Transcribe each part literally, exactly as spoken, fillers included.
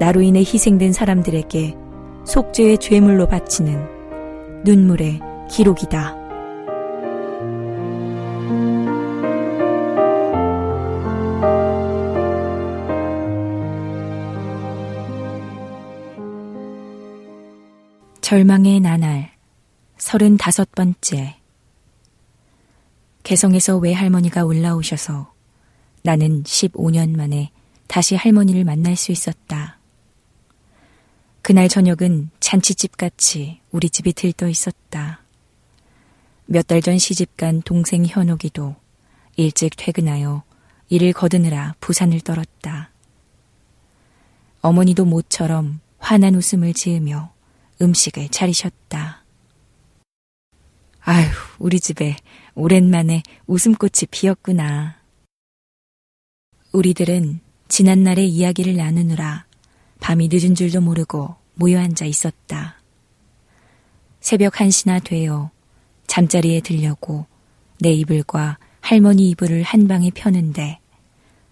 나로 인해 희생된 사람들에게 속죄의 죄물로 바치는 눈물의 기록이다. 절망의 나날 서른다섯 번째. 개성에서 외할머니가 올라오셔서 나는 십오 년 만에 다시 할머니를 만날 수 있었다. 그날 저녁은 잔치집같이 우리 집이 들떠 있었다. 몇 달 전 시집간 동생 현옥이도 일찍 퇴근하여 일을 거드느라 부산을 떨었다. 어머니도 모처럼 환한 웃음을 지으며 음식을 차리셨다. 아휴, 우리 집에 오랜만에 웃음꽃이 피었구나. 우리들은 지난날의 이야기를 나누느라 밤이 늦은 줄도 모르고 모여 앉아 있었다. 새벽 한 시나 되어 잠자리에 들려고 내 이불과 할머니 이불을 한 방에 펴는데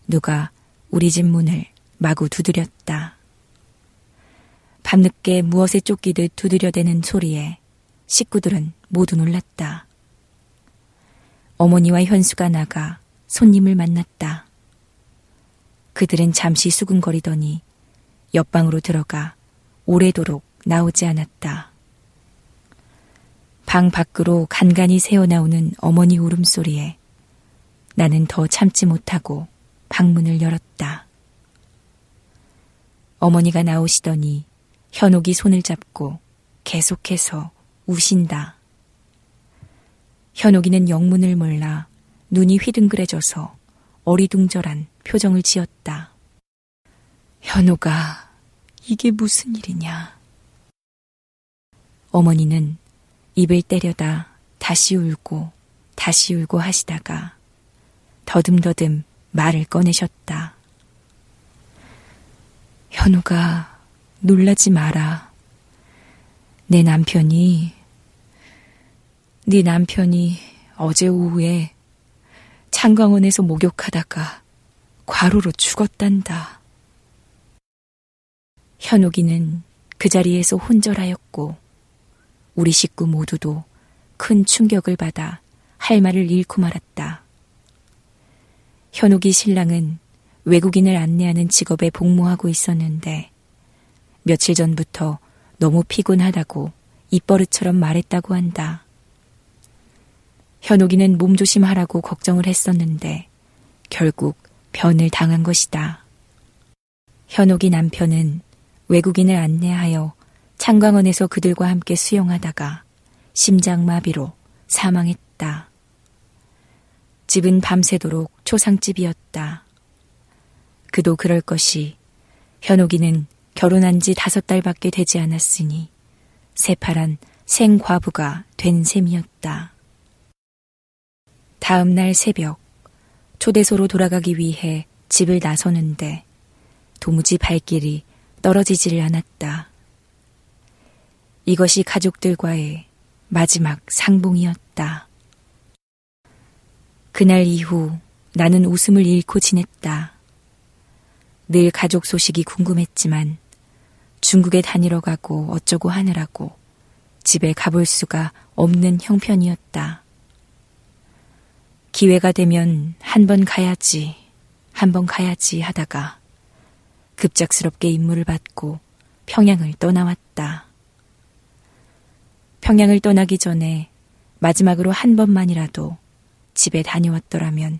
누가 우리 집 문을 마구 두드렸다. 밤늦게 무엇에 쫓기듯 두드려대는 소리에 식구들은 모두 놀랐다. 어머니와 현수가 나가 손님을 만났다. 그들은 잠시 수근거리더니 옆방으로 들어가 오래도록 나오지 않았다. 방 밖으로 간간히 새어나오는 어머니 울음소리에 나는 더 참지 못하고 방문을 열었다. 어머니가 나오시더니 현옥이 손을 잡고 계속해서 우신다. 현옥이는 영문을 몰라 눈이 휘둥그레져서 어리둥절한 표정을 지었다. 현옥아, 이게 무슨 일이냐. 어머니는 입을 때려다 다시 울고 다시 울고 하시다가 더듬더듬 말을 꺼내셨다. 현옥아, 놀라지 마라. 내 남편이 네 남편이 어제 오후에 창광원에서 목욕하다가 과로로 죽었단다. 현옥이는 그 자리에서 혼절하였고 우리 식구 모두도 큰 충격을 받아 할 말을 잃고 말았다. 현옥이 신랑은 외국인을 안내하는 직업에 복무하고 있었는데 며칠 전부터 너무 피곤하다고 입버릇처럼 말했다고 한다. 현옥이는 몸조심하라고 걱정을 했었는데 결국 변을 당한 것이다. 현옥이 남편은 외국인을 안내하여 창광원에서 그들과 함께 수영하다가 심장마비로 사망했다. 집은 밤새도록 초상집이었다. 그도 그럴 것이 현옥이는 결혼한 지 다섯 달밖에 되지 않았으니 새파란 생과부가 된 셈이었다. 다음 날 새벽 초대소로 돌아가기 위해 집을 나서는데 도무지 발길이 떨어지지를 않았다. 이것이 가족들과의 마지막 상봉이었다. 그날 이후 나는 웃음을 잃고 지냈다. 늘 가족 소식이 궁금했지만 중국에 다니러 가고 어쩌고 하느라고 집에 가볼 수가 없는 형편이었다. 기회가 되면 한 번 가야지, 한 번 가야지 하다가 급작스럽게 임무를 받고 평양을 떠나왔다. 평양을 떠나기 전에 마지막으로 한 번만이라도 집에 다녀왔더라면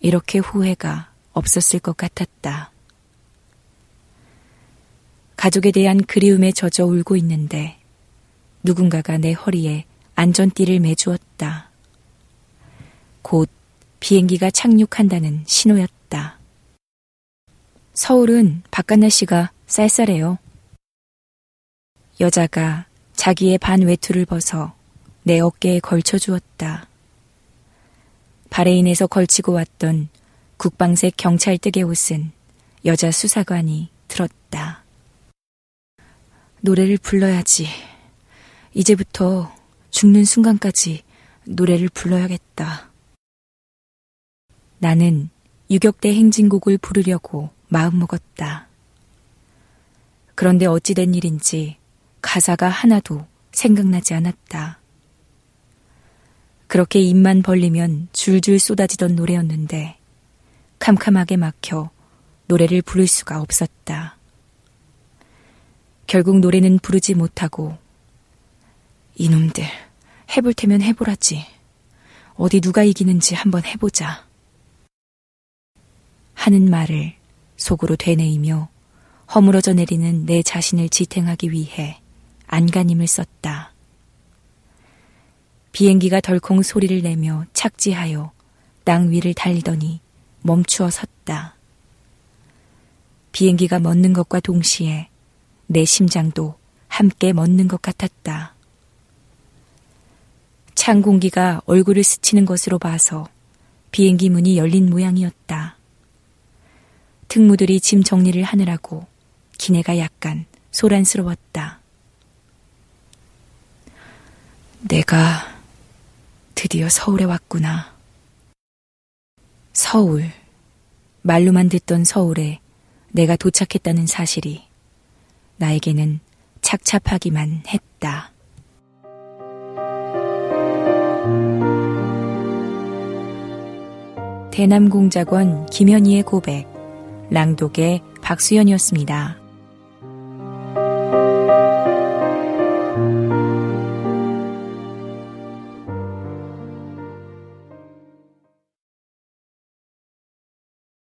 이렇게 후회가 없었을 것 같았다. 가족에 대한 그리움에 젖어 울고 있는데 누군가가 내 허리에 안전띠를 매주었다. 곧 비행기가 착륙한다는 신호였다. 서울은 바깥 날씨가 쌀쌀해요. 여자가 자기의 반 외투를 벗어 내 어깨에 걸쳐주었다. 바레인에서 걸치고 왔던 국방색 경찰뜨개 옷은 여자 수사관이 들었다. 노래를 불러야지. 이제부터 죽는 순간까지 노래를 불러야겠다. 나는 유격대 행진곡을 부르려고 마음먹었다. 그런데 어찌된 일인지 가사가 하나도 생각나지 않았다. 그렇게 입만 벌리면 줄줄 쏟아지던 노래였는데 캄캄하게 막혀 노래를 부를 수가 없었다. 결국 노래는 부르지 못하고 이놈들 해볼 테면 해보라지. 어디 누가 이기는지 한번 해보자. 하는 말을 속으로 되뇌이며 허물어져 내리는 내 자신을 지탱하기 위해 안간힘을 썼다. 비행기가 덜컹 소리를 내며 착지하여 땅 위를 달리더니 멈추어 섰다. 비행기가 멎는 것과 동시에 내 심장도 함께 멎는 것 같았다. 찬 공기가 얼굴을 스치는 것으로 봐서 비행기 문이 열린 모양이었다. 특무들이 짐 정리를 하느라고 기내가 약간 소란스러웠다. 내가 드디어 서울에 왔구나. 서울, 말로만 듣던 서울에 내가 도착했다는 사실이 나에게는 착잡하기만 했다. 대남공작원 김현희의 고백, 낭독의 박수연이었습니다.